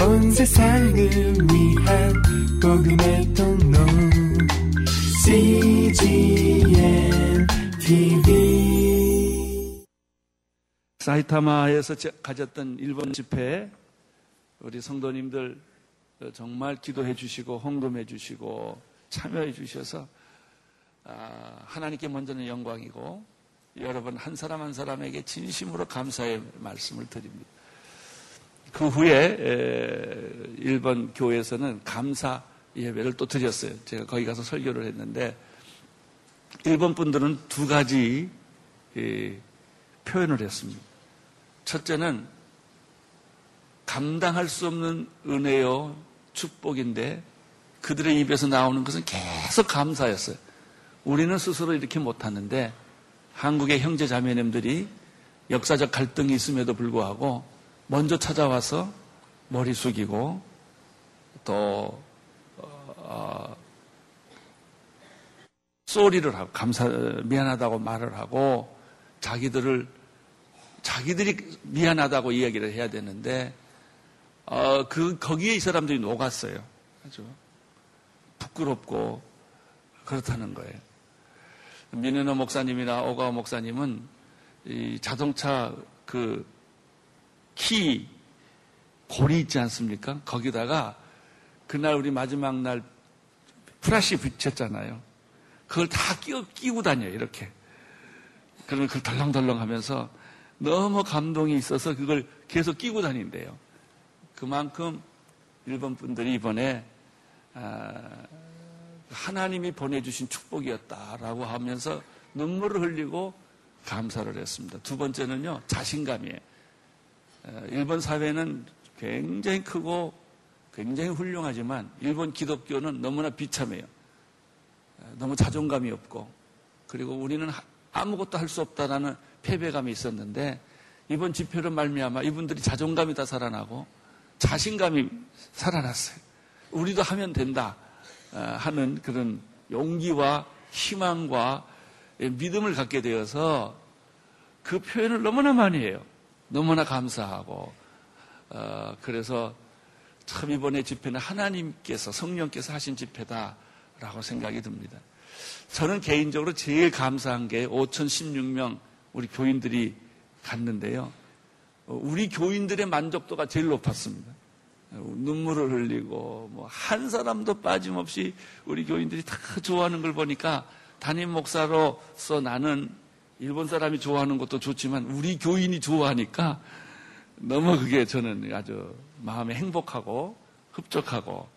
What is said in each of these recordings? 온 세상을 위한 복음의 통로 CGNTV. 사이타마에서 가졌던 일본 집회에 우리 성도님들 정말 기도해 주시고 헌금해 주시고 참여해 주셔서 하나님께 먼저는 영광이고 여러분 한 사람 한 사람에게 진심으로 감사의 말씀을 드립니다. 그 후에 일본 교회에서는 감사 예배를 또 드렸어요. 제가 거기 가서 설교를 했는데 일본 분들은 두 가지 표현을 했습니다. 첫째는 감당할 수 없는 은혜요 축복인데 그들의 입에서 나오는 것은 계속 감사였어요. 우리는 스스로 이렇게 못하는데 한국의 형제 자매님들이 역사적 갈등이 있음에도 불구하고 먼저 찾아와서 머리 숙이고 또 소리를 하고 미안하다고 말을 하고 자기들이 미안하다고 이야기를 해야 되는데 거기에 이 사람들이 녹았어요. 아주 부끄럽고 그렇다는 거예요. 민은호 목사님이나 오가와 목사님은 이 자동차 그 키 고리 있지 않습니까? 거기다가 그날 우리 마지막 날 플래시 붙였잖아요. 그걸 다 끼고 다녀요. 이렇게. 그러면 그걸 덜렁덜렁 하면서 너무 감동이 있어서 그걸 계속 끼고 다닌대요. 그만큼 일본 분들이 이번에 하나님이 보내주신 축복이었다라고 하면서 눈물을 흘리고 감사를 했습니다. 두 번째는요, 자신감이에요. 일본 사회는 굉장히 크고 굉장히 훌륭하지만 일본 기독교는 너무나 비참해요. 너무 자존감이 없고 그리고 우리는 아무것도 할 수 없다라는 패배감이 있었는데 이번 집회로 말미암아 이분들이 자존감이 다 살아나고 자신감이 살아났어요. 우리도 하면 된다 하는 그런 용기와 희망과 믿음을 갖게 되어서 그 표현을 너무나 많이 해요. 너무나 감사하고 그래서 참 이번에 집회는 하나님께서 성령께서 하신 집회다라고 생각이 듭니다. 저는 개인적으로 제일 감사한 게 5,016명 우리 교인들이 갔는데요. 우리 교인들의 만족도가 제일 높았습니다. 눈물을 흘리고 한 사람도 빠짐없이 우리 교인들이 다 좋아하는 걸 보니까 담임 목사로서 나는 일본 사람이 좋아하는 것도 좋지만 우리 교인이 좋아하니까 너무 그게 저는 아주 마음에 행복하고 흡족하고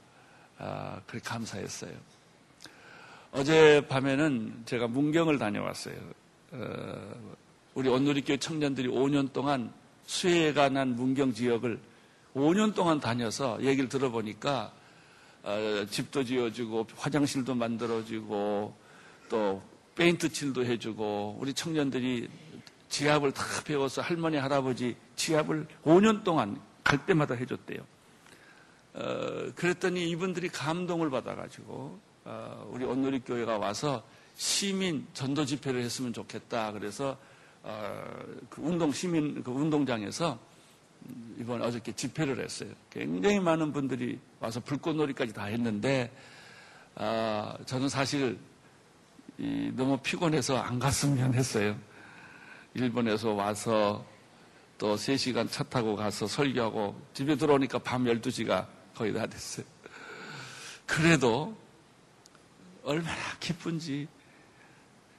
그렇게 감사했어요. 어젯밤에는 제가 문경을 다녀왔어요. 우리 온누리교회 청년들이 5년 동안 수해가 난 문경 지역을 5년 동안 다녀서 얘기를 들어보니까 집도 지어주고 화장실도 만들어주고 또 페인트칠도 해주고 우리 청년들이 지압을 다 배워서 할머니 할아버지 지압을 5년 동안 갈 때마다 해줬대요. 그랬더니 이분들이 감동을 받아가지고 우리 온누리교회가 와서 시민 전도 집회를 했으면 좋겠다. 그래서 운동장에서 이번 어저께 집회를 했어요. 굉장히 많은 분들이 와서 불꽃놀이까지 다 했는데 저는 사실 너무 피곤해서 안 갔으면 했어요. 일본에서 와서 또 3시간 차 타고 가서 설교하고 집에 들어오니까 밤 12시가 거의 다 됐어요. 그래도 얼마나 기쁜지.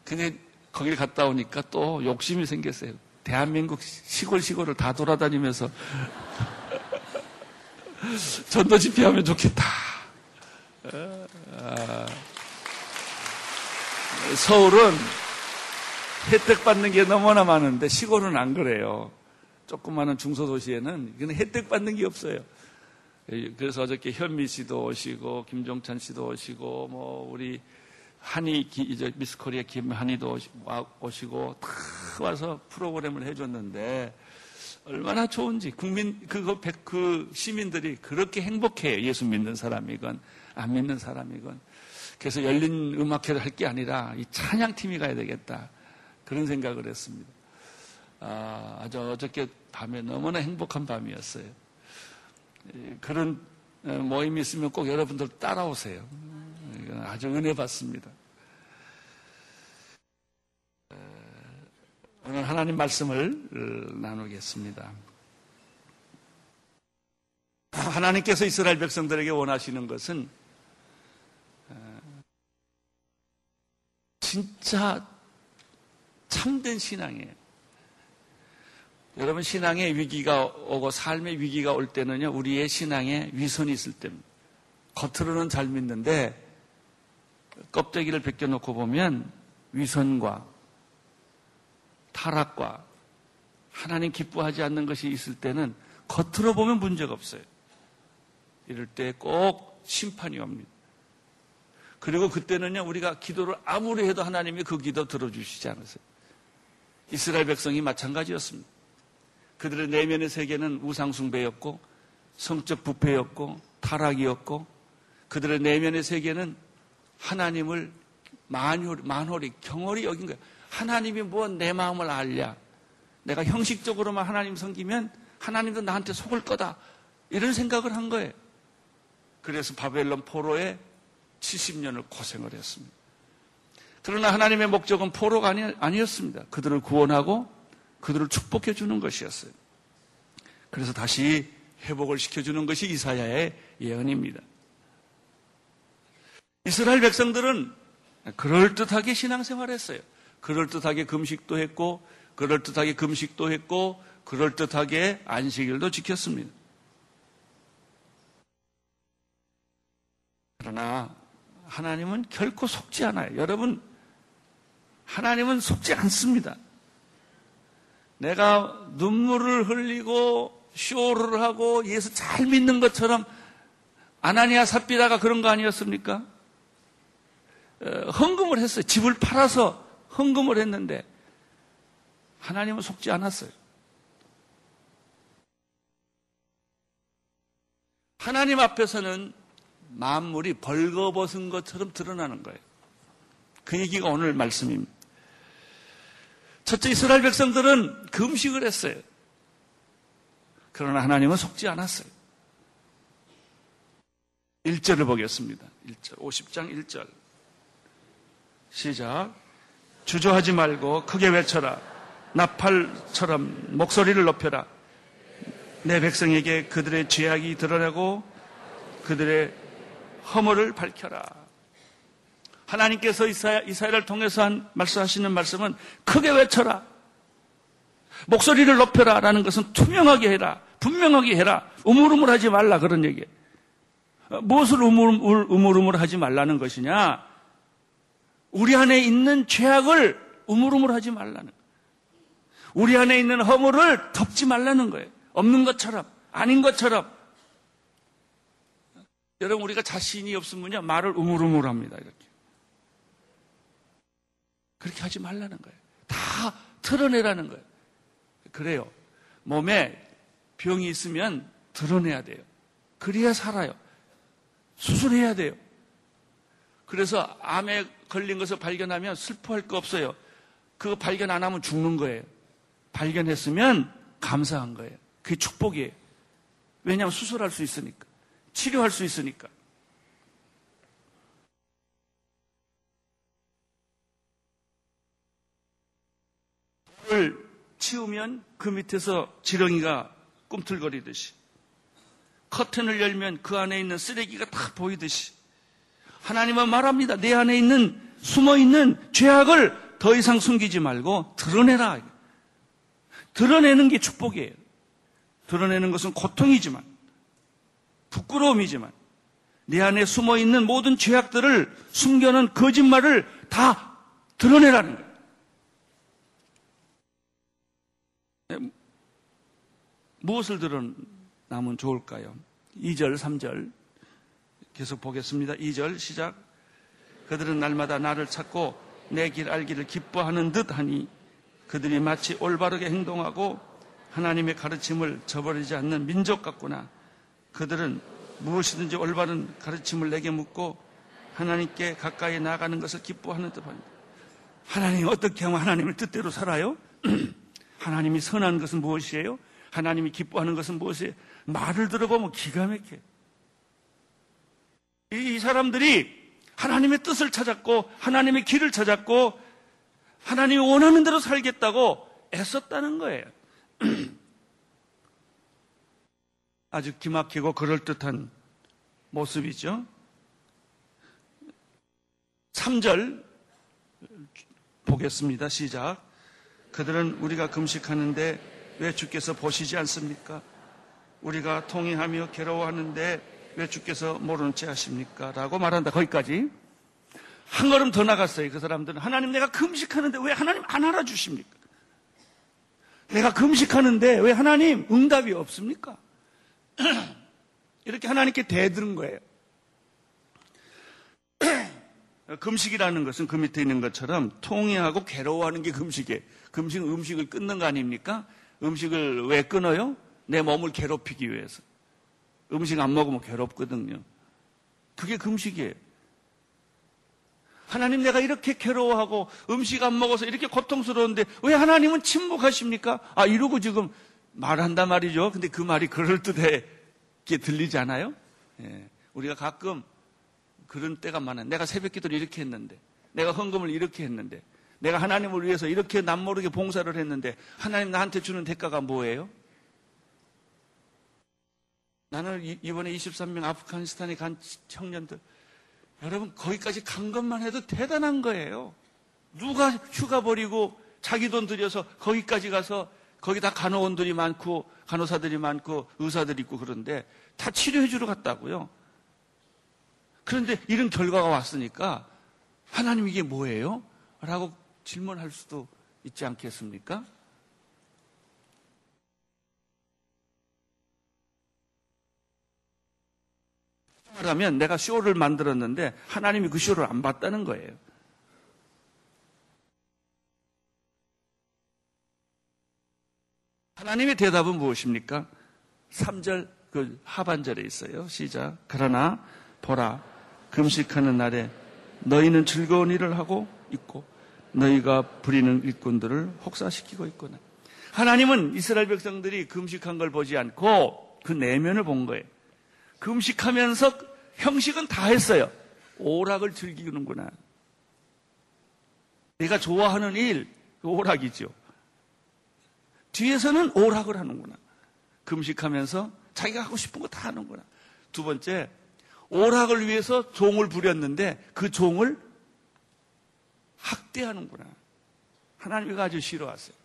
근데 거길 갔다 오니까 또 욕심이 생겼어요. 대한민국 시골을 다 돌아다니면서 전도 집회하면 좋겠다. 서울은 혜택받는 게 너무나 많은데 시골은 안 그래요. 조그마한 중소도시에는 그냥 혜택받는 게 없어요. 그래서 어저께 현미 씨도 오시고 김종찬 씨도 오시고 우리 한이 이제 미스코리아 김한이도 오시고 다 와서 프로그램을 해줬는데 얼마나 좋은지 그 시민들이 그렇게 행복해요. 예수 믿는 사람이건 안 믿는 사람이건. 그래서 열린 음악회를 할 게 아니라 이 찬양팀이 가야 되겠다. 그런 생각을 했습니다. 어저께 밤에 너무나 행복한 밤이었어요. 그런 모임이 있으면 꼭 여러분들 따라오세요. 아주 은혜 받습니다. 오늘 하나님 말씀을 나누겠습니다. 하나님께서 이스라엘 백성들에게 원하시는 것은 진짜 참된 신앙이에요. 여러분, 신앙의 위기가 오고 삶의 위기가 올 때는요, 우리의 신앙에 위선이 있을 때입니다. 겉으로는 잘 믿는데 껍데기를 벗겨놓고 보면 위선과 타락과 하나님 기뻐하지 않는 것이 있을 때는 겉으로 보면 문제가 없어요. 이럴 때 꼭 심판이 옵니다. 그리고 그때는요, 우리가 기도를 아무리 해도 하나님이 그 기도 들어주시지 않으세요. 이스라엘 백성이 마찬가지였습니다. 그들의 내면의 세계는 우상숭배였고 성적 부패였고 타락이었고, 그들의 내면의 세계는 하나님을 만홀히 경홀히 여긴 거예요. 하나님이 뭐 내 마음을 알랴, 내가 형식적으로만 하나님 섬기면 하나님도 나한테 속을 거다, 이런 생각을 한 거예요. 그래서 바벨론 포로에 70년을 고생을 했습니다. 그러나 하나님의 목적은 포로가 아니었습니다. 그들을 구원하고 그들을 축복해 주는 것이었어요. 그래서 다시 회복을 시켜주는 것이 이사야의 예언입니다. 이스라엘 백성들은 그럴듯하게 신앙생활을 했어요. 그럴듯하게 금식도 했고, 그럴듯하게 그럴듯하게 안식일도 지켰습니다. 그러나 하나님은 결코 속지 않아요. 여러분, 하나님은 속지 않습니다. 내가 눈물을 흘리고 쇼를 하고 예수 잘 믿는 것처럼 아나니아 삽비라가 그런 거 아니었습니까? 헌금을 했어요. 집을 팔아서 헌금을 했는데 하나님은 속지 않았어요. 하나님 앞에서는 만물이 벌거벗은 것처럼 드러나는 거예요. 그 얘기가 오늘 말씀입니다. 첫째, 이스라엘 백성들은 금식을 했어요. 그러나 하나님은 속지 않았어요. 1절을 보겠습니다. 1절, 50장 1절 시작. 주저하지 말고 크게 외쳐라. 나팔처럼 목소리를 높여라. 내 백성에게 그들의 죄악이 드러나고 그들의 허물을 밝혀라. 하나님께서 이사야를 통해서 말씀하시는 말씀은 크게 외쳐라, 목소리를 높여라 라는 것은 투명하게 해라, 분명하게 해라, 우물우물하지 말라, 그런 얘기예요. 무엇을 우물우물하지 말라는 것이냐? 우리 안에 있는 죄악을 우물우물하지 말라는 거예요. 우리 안에 있는 허물을 덮지 말라는 거예요. 없는 것처럼, 아닌 것처럼. 여러분, 우리가 자신이 없으면요, 말을 우물우물합니다. 이렇게. 그렇게 하지 말라는 거예요. 다 드러내라는 거예요. 그래요. 몸에 병이 있으면 드러내야 돼요. 그래야 살아요. 수술해야 돼요. 그래서 암에 걸린 것을 발견하면 슬퍼할 거 없어요. 그거 발견 안 하면 죽는 거예요. 발견했으면 감사한 거예요. 그게 축복이에요. 왜냐하면 수술할 수 있으니까. 치료할 수 있으니까. 불을 치우면 그 밑에서 지렁이가 꿈틀거리듯이, 커튼을 열면 그 안에 있는 쓰레기가 다 보이듯이, 하나님은 말합니다. 내 안에 있는 숨어있는 죄악을 더 이상 숨기지 말고 드러내라. 드러내는 게 축복이에요. 드러내는 것은 고통이지만, 부끄러움이지만, 내 안에 숨어있는 모든 죄악들을 숨겨놓은 거짓말을 다 드러내라는 거예요. 무엇을 드러나면 좋을까요? 2절, 3절 계속 보겠습니다. 2절 시작. 그들은 날마다 나를 찾고 내 길 알기를 기뻐하는 듯 하니 그들이 마치 올바르게 행동하고 하나님의 가르침을 저버리지 않는 민족 같구나. 그들은 무엇이든지 올바른 가르침을 내게 묻고 하나님께 가까이 나아가는 것을 기뻐하는 듯합니다. 하나님, 어떻게 하면 하나님을 뜻대로 살아요? 하나님이 선한 것은 무엇이에요? 하나님이 기뻐하는 것은 무엇이에요? 말을 들어보면 기가 막혀요. 이 사람들이 하나님의 뜻을 찾았고 하나님의 길을 찾았고 하나님이 원하는 대로 살겠다고 애썼다는 거예요. 아주 기막히고 그럴듯한 모습이죠. 3절 보겠습니다. 시작. 그들은 우리가 금식하는데 왜 주께서 보시지 않습니까? 우리가 통회하며 괴로워하는데 왜 주께서 모르는 채 하십니까? 라고 말한다. 거기까지. 한 걸음 더 나갔어요. 그 사람들은. 하나님, 내가 금식하는데 왜 하나님 안 알아주십니까? 내가 금식하는데 왜 하나님 응답이 없습니까? 이렇게 하나님께 대들은 거예요. 금식이라는 것은 그 밑에 있는 것처럼 통회하고 괴로워하는 게 금식이에요. 금식은 음식을 끊는 거 아닙니까? 음식을 왜 끊어요? 내 몸을 괴롭히기 위해서. 음식 안 먹으면 괴롭거든요. 그게 금식이에요. 하나님, 내가 이렇게 괴로워하고 음식 안 먹어서 이렇게 고통스러운데 왜 하나님은 침묵하십니까? 아, 이러고 지금 말한단 말이죠. 근데 그 말이 그럴듯하게 들리지 않아요? 예. 우리가 가끔 그런 때가 많아요. 내가 새벽 기도를 이렇게 했는데, 내가 헌금을 이렇게 했는데, 내가 하나님을 위해서 이렇게 남모르게 봉사를 했는데 하나님 나한테 주는 대가가 뭐예요? 나는 이번에 23명 아프가니스탄에 간 청년들, 여러분 거기까지 간 것만 해도 대단한 거예요. 누가 휴가 버리고 자기 돈 들여서 거기까지 가서, 거기다 간호원들이 많고 간호사들이 많고 의사들이 있고, 그런데 다 치료해 주러 갔다고요. 그런데 이런 결과가 왔으니까 하나님 이게 뭐예요? 라고 질문할 수도 있지 않겠습니까? 말하면 내가 쇼를 만들었는데 하나님이 그 쇼를 안 봤다는 거예요. 하나님의 대답은 무엇입니까? 3절 그 하반절에 있어요. 시작. 그러나 보라, 금식하는 날에 너희는 즐거운 일을 하고 있고 너희가 부리는 일꾼들을 혹사시키고 있구나. 하나님은 이스라엘 백성들이 금식한 걸 보지 않고 그 내면을 본 거예요. 금식하면서 형식은 다 했어요. 오락을 즐기는구나. 내가 좋아하는 일, 오락이죠. 뒤에서는 오락을 하는구나. 금식하면서 자기가 하고 싶은 거 다 하는구나. 두 번째, 오락을 위해서 종을 부렸는데 그 종을 학대하는구나. 하나님이 아주 싫어하세요.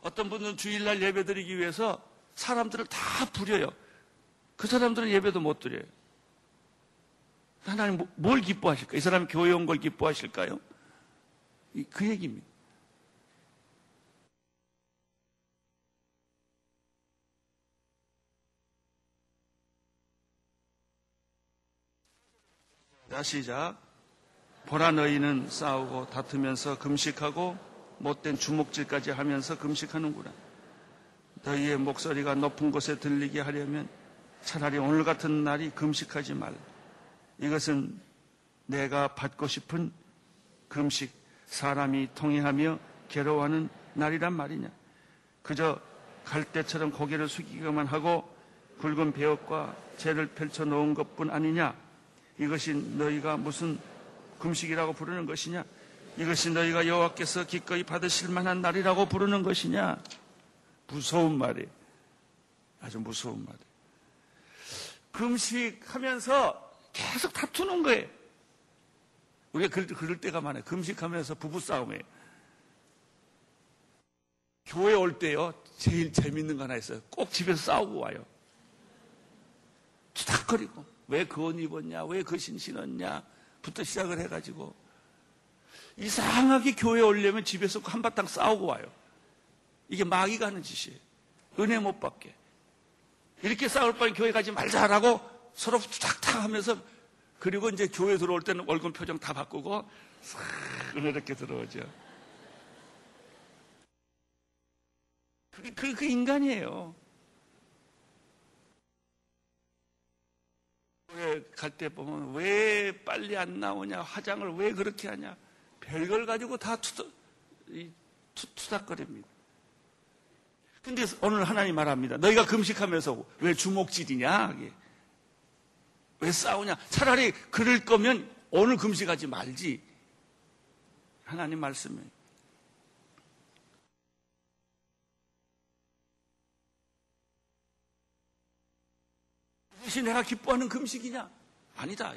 어떤 분은 주일날 예배드리기 위해서 사람들을 다 부려요. 그 사람들은 예배도 못 드려요. 하나님 뭘 기뻐하실까요? 이 사람이 교회 온 걸 기뻐하실까요? 그 얘기입니다. 자, 시작. 보라, 너희는 싸우고 다투면서 금식하고 못된 주먹질까지 하면서 금식하는구나. 너희의 목소리가 높은 곳에 들리게 하려면 차라리 오늘 같은 날이 금식하지 말라. 이것은 내가 받고 싶은 금식, 사람이 통회하며 괴로워하는 날이란 말이냐. 그저 갈대처럼 고개를 숙이기만 하고 굵은 배역과 재를 펼쳐놓은 것뿐 아니냐. 이것이 너희가 무슨 금식이라고 부르는 것이냐. 이것이 너희가 여호와께서 기꺼이 받으실 만한 날이라고 부르는 것이냐. 무서운 말이에요. 아주 무서운 말이에요. 금식하면서 계속 다투는 거예요. 우리가 그럴 때가 많아요. 금식하면서 부부싸움이에요. 교회 올 때요, 제일 재밌는 거 하나 있어요. 꼭 집에서 싸우고 와요. 투닥거리고, 왜 그 옷 입었냐, 왜 그 신신었냐 부터 시작을 해가지고 이상하게 교회 오려면 집에서 한바탕 싸우고 와요. 이게 마귀가 하는 짓이에요. 은혜 못 받게. 이렇게 싸울 바에 교회 가지 말자라고 서로 탁탁 하면서, 그리고 이제 교회 들어올 때는 얼굴 표정 다 바꾸고 싹 은혜롭게 들어오죠. 그 인간이에요. 갈 때 보면 왜 빨리 안 나오냐, 화장을 왜 그렇게 하냐, 별걸 가지고 다 투닥거립니다. 근데 오늘 하나님 말합니다. 너희가 금식하면서 왜 주먹질이냐? 왜 싸우냐? 차라리 그럴 거면 오늘 금식하지 말지. 하나님 말씀이에요. 이것이 내가 기뻐하는 금식이냐? 아니다.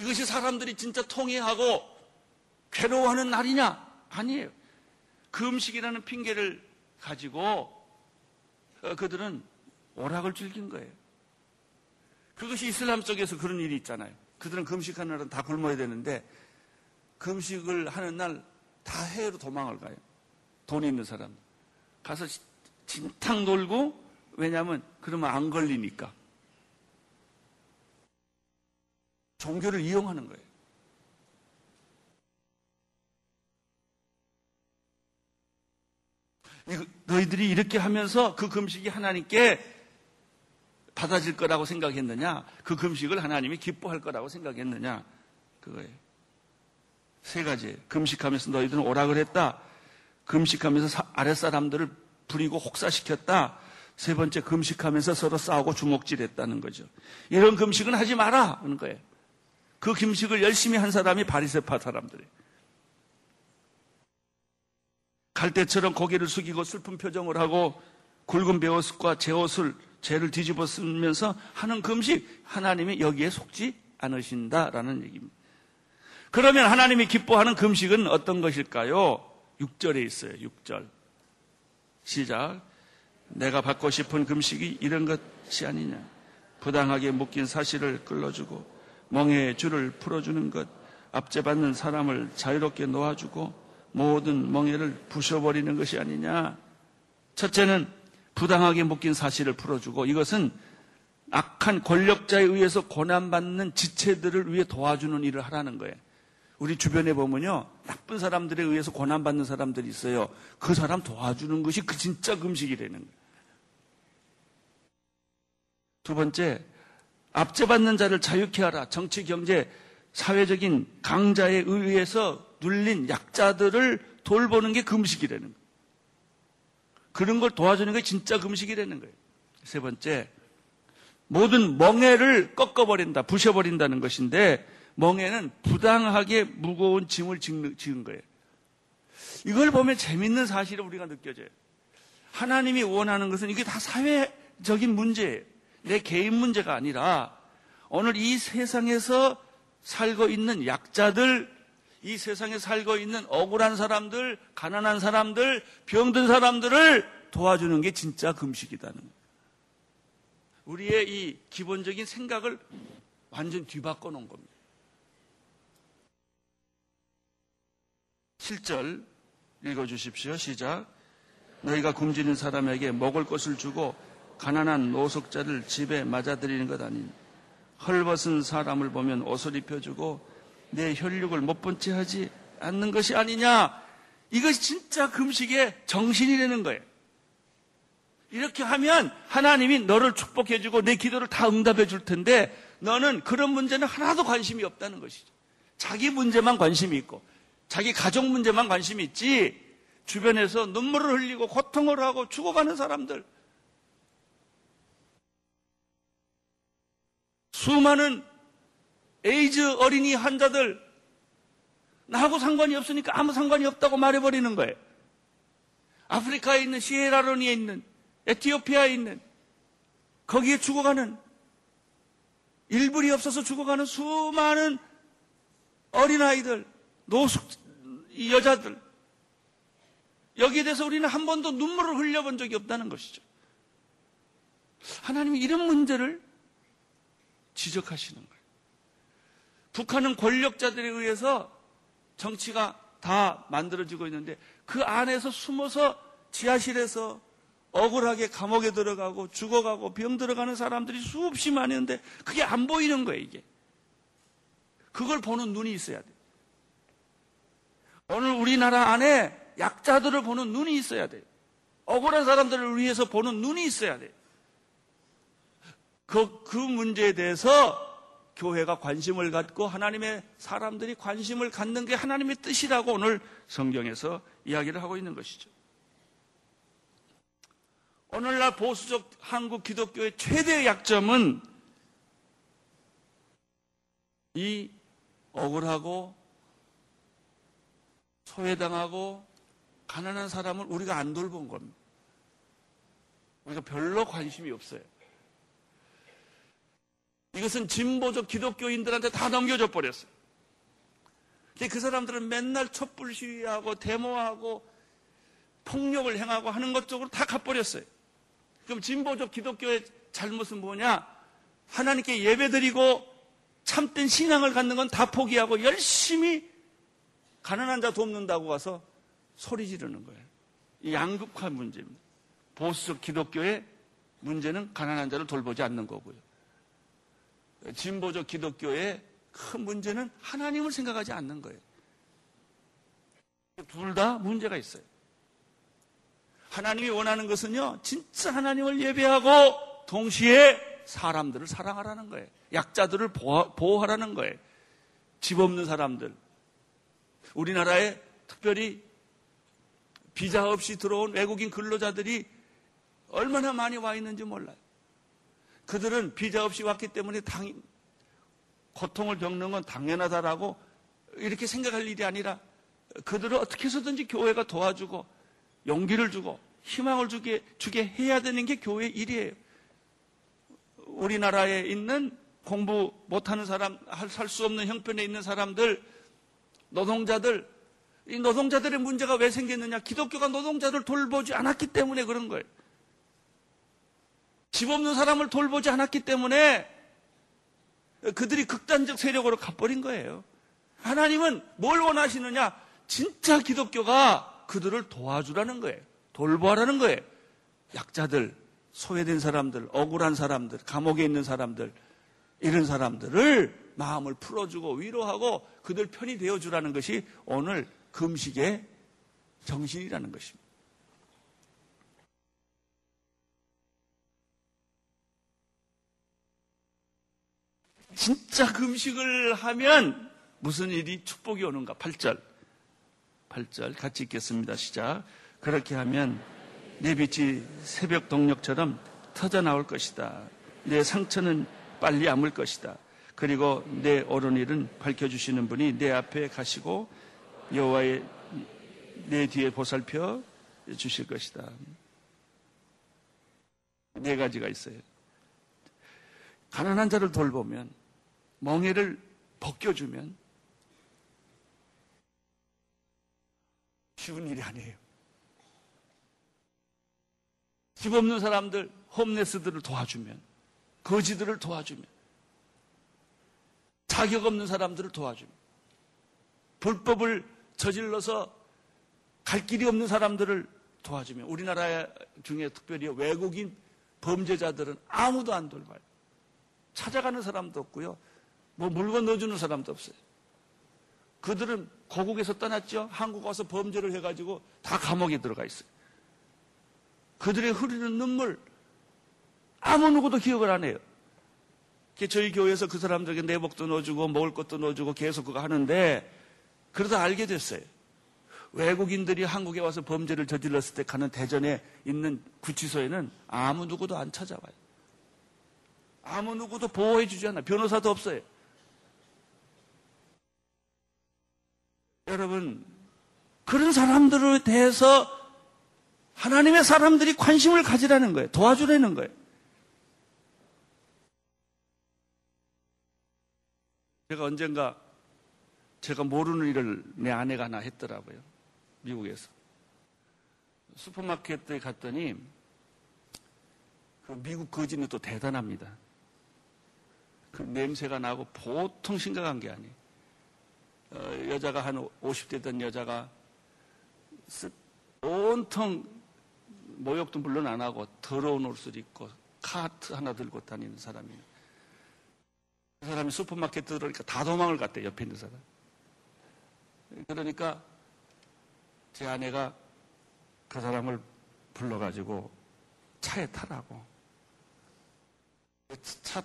이것이 사람들이 진짜 통회하고 괴로워하는 날이냐? 아니에요. 금식이라는 핑계를 가지고 그들은 오락을 즐긴 거예요. 그것이 이슬람 쪽에서 그런 일이 있잖아요. 그들은 금식하는 날은 다 굶어야 되는데 금식을 하는 날 다 해외로 도망을 가요. 돈 있는 사람. 가서 진탕 놀고, 왜냐하면 그러면 안 걸리니까. 종교를 이용하는 거예요. 너희들이 이렇게 하면서 그 금식이 하나님께 받아질 거라고 생각했느냐? 그 금식을 하나님이 기뻐할 거라고 생각했느냐? 그거예요. 세 가지. 금식하면서 너희들은 오락을 했다. 금식하면서 아랫사람들을 부리고 혹사시켰다. 세 번째, 금식하면서 서로 싸우고 주먹질했다는 거죠. 이런 금식은 하지 마라 하는 거예요. 그 금식을 열심히 한 사람이 바리새파 사람들이에요. 갈대처럼 고개를 숙이고 슬픈 표정을 하고 굵은 베옷과 제옷을 죄를 뒤집어 쓰면서 하는 금식, 하나님이 여기에 속지 않으신다라는 얘기입니다. 그러면 하나님이 기뻐하는 금식은 어떤 것일까요? 6절에 있어요. 6절 시작. 내가 받고 싶은 금식이 이런 것이 아니냐. 부당하게 묶인 사실을 끌어주고 멍에의 줄을 풀어주는 것, 압제받는 사람을 자유롭게 놓아주고 모든 멍에를 부셔버리는 것이 아니냐. 첫째는 부당하게 묶인 사실을 풀어주고, 이것은 악한 권력자에 의해서 고난받는 지체들을 위해 도와주는 일을 하라는 거예요. 우리 주변에 보면요, 나쁜 사람들에 의해서 고난받는 사람들이 있어요. 그 사람 도와주는 것이 그 진짜 금식이라는 거예요. 두 번째, 압제받는 자를 자유케 하라. 정치, 경제, 사회적인 강자에 의해서 눌린 약자들을 돌보는 게 금식이라는 거예요. 그런 걸 도와주는 게 진짜 금식이라는 거예요. 세 번째, 모든 멍에를 꺾어버린다, 부셔버린다는 것인데, 멍에는 부당하게 무거운 짐을 지은 거예요. 이걸 보면 재밌는 사실이 우리가 느껴져요. 하나님이 원하는 것은 이게 다 사회적인 문제예요. 내 개인 문제가 아니라 오늘 이 세상에서 살고 있는 약자들, 이 세상에 살고 있는 억울한 사람들, 가난한 사람들, 병든 사람들을 도와주는 게 진짜 금식이다는 거예요. 우리의 이 기본적인 생각을 완전 뒤바꿔 놓은 겁니다. 7절 읽어주십시오. 시작. 너희가 굶주린 사람에게 먹을 것을 주고 가난한 노숙자를 집에 맞아들이는 것 아닌, 헐벗은 사람을 보면 옷을 입혀주고 내 혈육을 못 본 채 하지 않는 것이 아니냐. 이것이 진짜 금식의 정신이 되는 거예요. 이렇게 하면 하나님이 너를 축복해주고 내 기도를 다 응답해 줄 텐데, 너는 그런 문제는 하나도 관심이 없다는 것이죠. 자기 문제만 관심이 있고 자기 가족 문제만 관심이 있지, 주변에서 눈물을 흘리고 고통을 하고 죽어가는 사람들, 수많은 에이즈 어린이 환자들, 나하고 상관이 없으니까 아무 상관이 없다고 말해버리는 거예요. 아프리카에 있는, 시에라레온에 있는, 에티오피아에 있는, 거기에 죽어가는, 일불이 없어서 죽어가는 수많은 어린아이들, 노숙 여자들, 여기에 대해서 우리는 한 번도 눈물을 흘려본 적이 없다는 것이죠. 하나님이 이런 문제를 지적하시는 거예요. 북한은 권력자들에 의해서 정치가 다 만들어지고 있는데, 그 안에서 숨어서 지하실에서 억울하게 감옥에 들어가고 죽어가고 병 들어가는 사람들이 수없이 많은데 그게 안 보이는 거예요. 이게, 그걸 보는 눈이 있어야 돼요. 오늘 우리나라 안에 약자들을 보는 눈이 있어야 돼요. 억울한 사람들을 위해서 보는 눈이 있어야 돼요. 그 문제에 대해서 교회가 관심을 갖고 하나님의 사람들이 관심을 갖는 게 하나님의 뜻이라고 오늘 성경에서 이야기를 하고 있는 것이죠. 오늘날 보수적 한국 기독교의 최대 약점은 이 억울하고 소외당하고 가난한 사람을 우리가 안 돌본 겁니다. 우리가 별로 관심이 없어요. 이것은 진보적 기독교인들한테 다 넘겨져 버렸어요. 근데 그 사람들은 맨날 촛불 시위하고 데모하고 폭력을 행하고 하는 것 쪽으로 다 가버렸어요. 그럼 진보적 기독교의 잘못은 뭐냐? 하나님께 예배드리고 참된 신앙을 갖는 건 다 포기하고 열심히 가난한 자 돕는다고 가서 소리 지르는 거예요. 이 양극화한 문제입니다. 보수적 기독교의 문제는 가난한 자를 돌보지 않는 거고요. 진보적 기독교의 큰 문제는 하나님을 생각하지 않는 거예요. 둘 다 문제가 있어요. 하나님이 원하는 것은요, 진짜 하나님을 예배하고 동시에 사람들을 사랑하라는 거예요. 약자들을 보호하라는 거예요. 집 없는 사람들. 우리나라에 특별히 비자 없이 들어온 외국인 근로자들이 얼마나 많이 와 있는지 몰라요. 그들은 비자 없이 왔기 때문에 고통을 겪는 건 당연하다라고 이렇게 생각할 일이 아니라 그들을 어떻게 해서든지 교회가 도와주고 용기를 주고 희망을 주게 해야 되는 게 교회의 일이에요. 우리나라에 있는 공부 못하는 사람, 살 수 없는 형편에 있는 사람들, 노동자들, 이 노동자들의 문제가 왜 생겼느냐? 기독교가 노동자를 돌보지 않았기 때문에 그런 거예요. 집 없는 사람을 돌보지 않았기 때문에 그들이 극단적 세력으로 가버린 거예요. 하나님은 뭘 원하시느냐? 진짜 기독교가 그들을 도와주라는 거예요. 돌보라는 거예요. 약자들, 소외된 사람들, 억울한 사람들, 감옥에 있는 사람들, 이런 사람들을 마음을 풀어주고 위로하고 그들 편이 되어주라는 것이 오늘 금식의 정신이라는 것입니다. 진짜 금식을 하면 무슨 일이 축복이 오는가? 8절 같이 읽겠습니다. 시작. 그렇게 하면 내 빛이 새벽 동력처럼 터져나올 것이다. 내 상처는 빨리 아물 것이다. 그리고 내 옳은 일은 밝혀주시는 분이 내 앞에 가시고 여호와의 내 뒤에 보살펴 주실 것이다. 네 가지가 있어요. 가난한 자를 돌보면, 멍에를 벗겨주면 쉬운 일이 아니에요. 집 없는 사람들, 홈레스들을 도와주면, 거지들을 도와주면, 자격 없는 사람들을 도와주면, 불법을 저질러서 갈 길이 없는 사람들을 도와주면, 우리나라 중에 특별히 외국인 범죄자들은 아무도 안 돌봐요. 찾아가는 사람도 없고요. 물건 넣어주는 사람도 없어요. 그들은 고국에서 떠났죠. 한국 와서 범죄를 해가지고 다 감옥에 들어가 있어요. 그들의 흐르는 눈물 아무 누구도 기억을 안 해요. 저희 교회에서 그 사람들에게 내복도 넣어주고 먹을 것도 넣어주고 계속 그거 하는데 그러다 알게 됐어요. 외국인들이 한국에 와서 범죄를 저질렀을 때 가는 대전에 있는 구치소에는 아무 누구도 안 찾아와요. 아무 누구도 보호해 주지 않아요. 변호사도 없어요. 여러분, 그런 사람들에 대해서 하나님의 사람들이 관심을 가지라는 거예요. 도와주라는 거예요. 제가 언젠가 제가 모르는 일을 내 아내가 하나 했더라고요. 미국에서. 슈퍼마켓에 갔더니 미국 거지는 또 대단합니다. 그 냄새가 나고 보통 심각한 게 아니에요. 여자가 한 50대 된 여자가 온통 모욕도 물론 안 하고 더러운 옷을 입고 카트 하나 들고 다니는 사람이에요. 그 사람이 슈퍼마켓 들어오니까 다 도망을 갔대, 옆에 있는 사람. 그러니까 제 아내가 그 사람을 불러가지고 차에 타라고. 차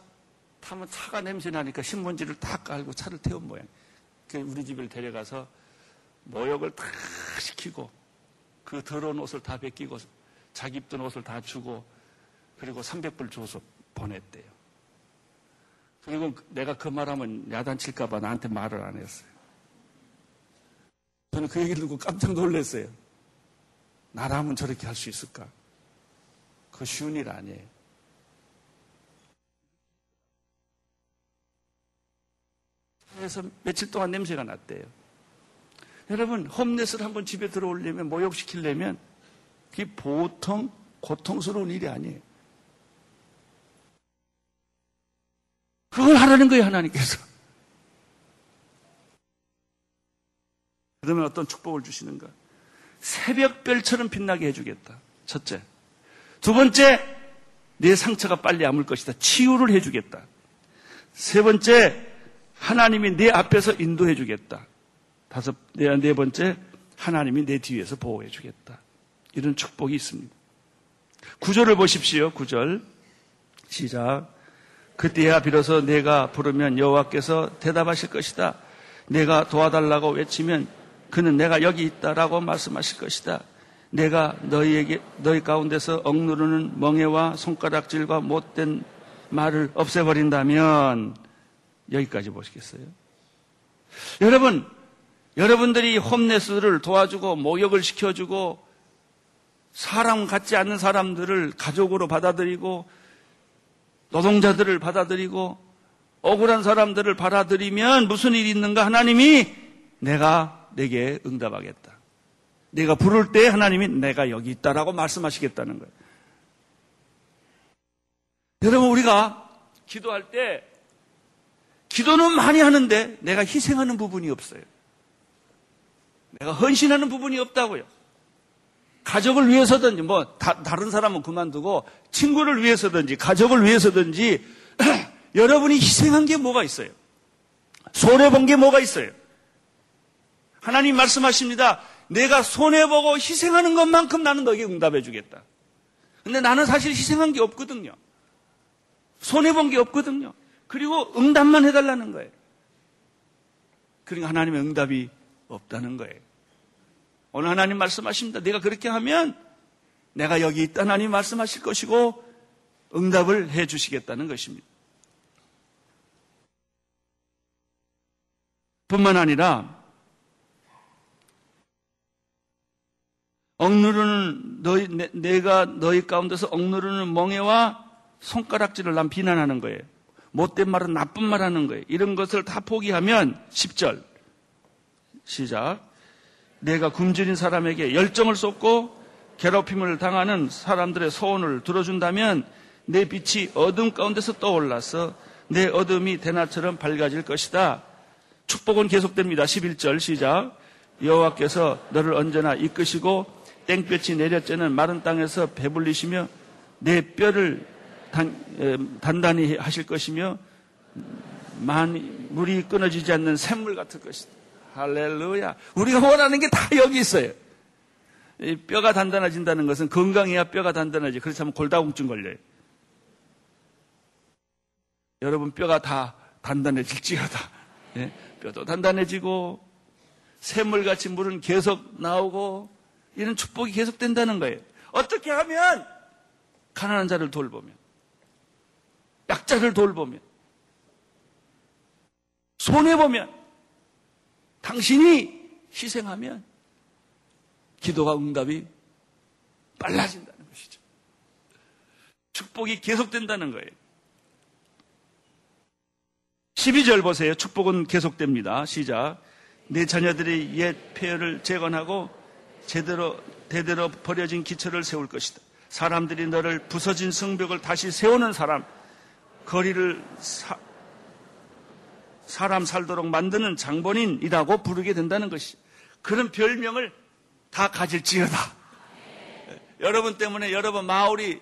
타면 차가 냄새 나니까 신문지를 딱 깔고 차를 태운 모양. 우리 집을 데려가서 모욕을 다 시키고 그 더러운 옷을 다 벗기고 자기 입던 옷을 다 주고 그리고 300불 줘서 보냈대요. 그리고 내가 그 말하면 야단칠까봐 나한테 말을 안 했어요. 저는 그 얘기를 듣고 깜짝 놀랐어요. 나라면 저렇게 할 수 있을까? 그거 쉬운 일 아니에요. 그래서 며칠 동안 냄새가 났대요. 여러분, 홈레스를 한번 집에 들어오려면, 모욕시키려면 그게 보통 고통스러운 일이 아니에요. 그걸 하라는 거예요, 하나님께서. 그러면 어떤 축복을 주시는가? 새벽별처럼 빛나게 해주겠다. 첫째. 두 번째, 내 상처가 빨리 아물 것이다. 치유를 해주겠다. 세 번째, 하나님이 내 앞에서 인도해 주겠다. 네 번째, 하나님이 내 뒤에서 보호해 주겠다. 이런 축복이 있습니다. 9절을 보십시오. 9절 시작. 그때야 비로소 내가 부르면 여호와께서 대답하실 것이다. 내가 도와달라고 외치면 그는 내가 여기 있다라고 말씀하실 것이다. 내가 너희 가운데서 억누르는 멍에와 손가락질과 못된 말을 없애버린다면. 여기까지 보시겠어요? 여러분, 여러분들이 홈레스를 도와주고 목욕을 시켜주고 사람 같지 않은 사람들을 가족으로 받아들이고 노동자들을 받아들이고 억울한 사람들을 받아들이면 무슨 일이 있는가? 하나님이 내게 응답하겠다. 내가 부를 때 하나님이 내가 여기 있다라고 말씀하시겠다는 거예요. 여러분, 우리가 기도할 때 기도는 많이 하는데 내가 희생하는 부분이 없어요. 내가 헌신하는 부분이 없다고요. 가족을 위해서든지 다른 사람은 그만두고 친구를 위해서든지 가족을 위해서든지 여러분이 희생한 게 뭐가 있어요? 손해본 게 뭐가 있어요? 하나님 말씀하십니다. 내가 손해보고 희생하는 것만큼 나는 너에게 응답해 주겠다. 근데 나는 사실 희생한 게 없거든요. 손해본 게 없거든요. 그리고 응답만 해달라는 거예요. 그러니까 하나님의 응답이 없다는 거예요. 오늘 하나님 말씀하십니다. 내가 그렇게 하면 내가 여기 있다 하나님 말씀하실 것이고 응답을 해 주시겠다는 것입니다. 뿐만 아니라 억누르는 내가 너희 가운데서 억누르는 멍에와 손가락질을 난 비난하는 거예요. 못된 말은 나쁜 말 하는 거예요. 이런 것을 다 포기하면 10절 시작. 내가 굶주린 사람에게 열정을 쏟고 괴롭힘을 당하는 사람들의 소원을 들어준다면 내 빛이 어둠 가운데서 떠올라서 내 어둠이 대낮처럼 밝아질 것이다. 축복은 계속됩니다. 11절 시작. 여호와께서 너를 언제나 이끄시고 땡볕이 내려쬐는 마른 땅에서 배불리시며 내 뼈를 단단히 하실 것이며 물이 끊어지지 않는 샘물 같을 것이다. 할렐루야. 우리가 원하는 게 다 여기 있어요. 이 뼈가 단단해진다는 것은 건강해야 뼈가 단단하지. 그렇지 않으면 골다공증 걸려요. 여러분, 뼈가 다 단단해질지어다. 예? 뼈도 단단해지고 샘물같이 물은 계속 나오고 이런 축복이 계속된다는 거예요. 어떻게 하면? 가난한 자를 돌보면, 약자를 돌보면, 손해보면, 당신이 희생하면 기도가 응답이 빨라진다는 것이죠. 축복이 계속된다는 거예요. 12절 보세요. 축복은 계속됩니다. 시작. 내 자녀들의 옛 폐허를 재건하고 대대로 버려진 기초를 세울 것이다. 사람들이 너를 부서진 성벽을 다시 세우는 사람, 거리를 사람 살도록 만드는 장본인이라고 부르게 된다는 것이. 그런 별명을 다 가질지어다. 네. 여러분 때문에 여러분 마을이,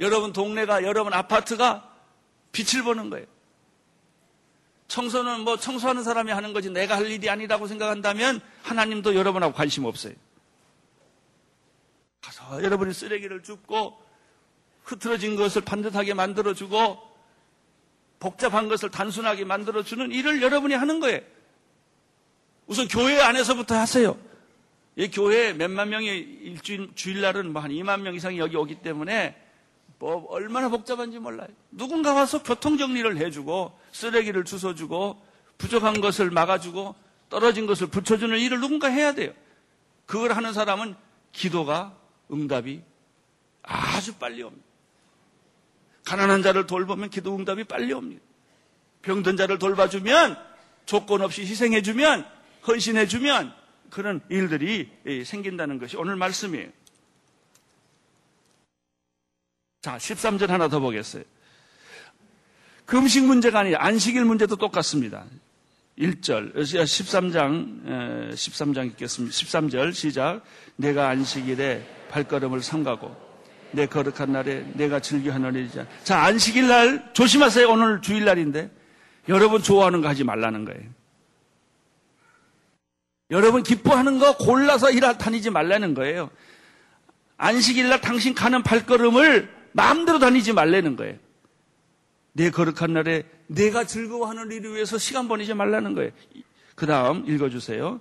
여러분 동네가, 여러분 아파트가 빛을 보는 거예요. 청소는 청소하는 사람이 하는 거지 내가 할 일이 아니라고 생각한다면 하나님도 여러분하고 관심 없어요. 가서 여러분이 쓰레기를 줍고 흐트러진 것을 반듯하게 만들어주고 복잡한 것을 단순하게 만들어주는 일을 여러분이 하는 거예요. 우선 교회 안에서부터 하세요. 이 교회 몇만 명이 일주일, 주일날은 뭐 한 2만 명 이상이 여기 오기 때문에 뭐 얼마나 복잡한지 몰라요. 누군가 와서 교통정리를 해주고, 쓰레기를 주워주고, 부족한 것을 막아주고, 떨어진 것을 붙여주는 일을 누군가 해야 돼요. 그걸 하는 사람은 기도가 응답이 아주 빨리 옵니다. 가난한 자를 돌보면 기도 응답이 빨리 옵니다. 병든 자를 돌봐주면, 조건 없이 희생해주면, 헌신해주면 그런 일들이 생긴다는 것이 오늘 말씀이에요. 자, 13절 하나 더 보겠어요. 금식 문제가 아니라 안식일 문제도 똑같습니다. 1절, 13장 읽겠습니다. 13절 시작. 내가 안식일에 발걸음을 삼가고 내 거룩한 날에 내가 즐겨하느니라. 자, 안식일 날 조심하세요. 오늘 주일날인데 여러분 좋아하는 거 하지 말라는 거예요. 여러분 기뻐하는 거 골라서 일하 다니지 말라는 거예요. 안식일 날 당신 가는 발걸음을 마음대로 다니지 말라는 거예요. 내 거룩한 날에 내가 즐거워하는 일을 위해서 시간 보내지 말라는 거예요. 그 다음 읽어주세요.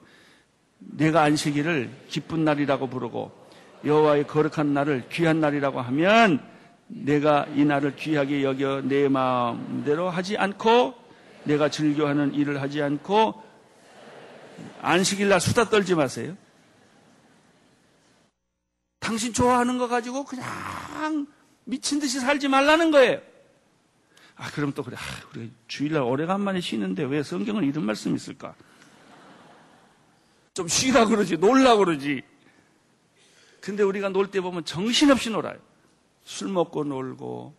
내가 안식일을 기쁜 날이라고 부르고 여호와의 거룩한 날을 귀한 날이라고 하면 내가 이 날을 귀하게 여겨 내 마음대로 하지 않고 내가 즐겨하는 일을 하지 않고. 안식일 날 수다 떨지 마세요. 당신 좋아하는 거 가지고 그냥 미친 듯이 살지 말라는 거예요. 아, 그럼 또 그래. 우리 주일날 오래간만에 쉬는데 왜 성경은 이런 말씀이 있을까? 좀 쉬라 그러지, 놀라 그러지. 근데 우리가 놀 때 보면 정신없이 놀아요. 술 먹고 놀고,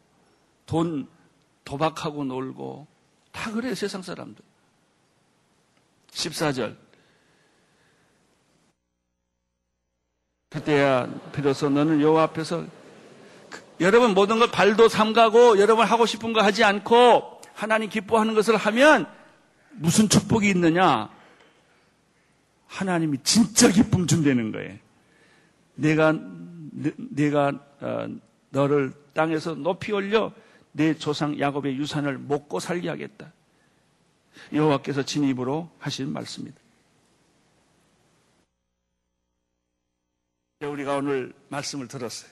돈 도박하고 놀고, 다 그래요, 세상 사람들. 14절. 그때야 비로소 너는 여호와 앞에서 여러분 모든 걸 발도 삼가고 여러분 하고 싶은 거 하지 않고 하나님 기뻐하는 것을 하면 무슨 축복이 있느냐? 하나님이 진짜 기쁨 준다는 거예요. 내가 너를 땅에서 높이 올려 내 조상 야곱의 유산을 먹고 살게 하겠다. 여호와께서 진입으로 하신 말씀입니다. 우리가 오늘 말씀을 들었어요.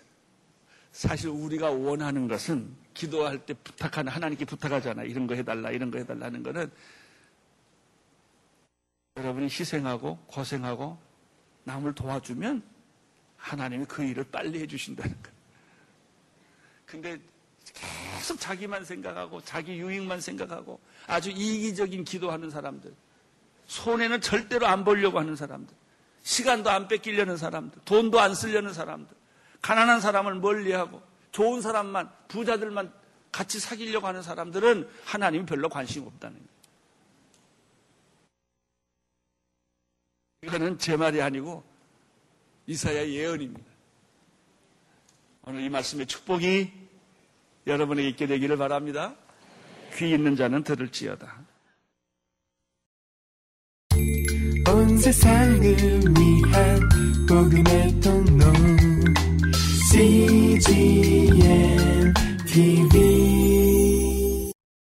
사실 우리가 원하는 것은 기도할 때 부탁하는 하나님께 부탁하잖아요. 이런 거 해달라, 이런 거 해달라 하는 거는 여러분이 희생하고 고생하고 남을 도와주면 하나님이 그 일을 빨리 해주신다는 거예요. 근데 계속 자기만 생각하고 자기 유익만 생각하고 아주 이기적인 기도하는 사람들, 손해는 절대로 안 보려고 하는 사람들, 시간도 안 뺏기려는 사람들, 돈도 안 쓰려는 사람들, 가난한 사람을 멀리하고 좋은 사람만, 부자들만 같이 사귀려고 하는 사람들은 하나님이 별로 관심이 없다는 거예요. 이거는 제 말이 아니고 이사야 예언입니다. 오늘 이 말씀의 축복이 여러분에게 있게 되기를 바랍니다. 귀 있는 자는 들을지어다. 온 세상을 위해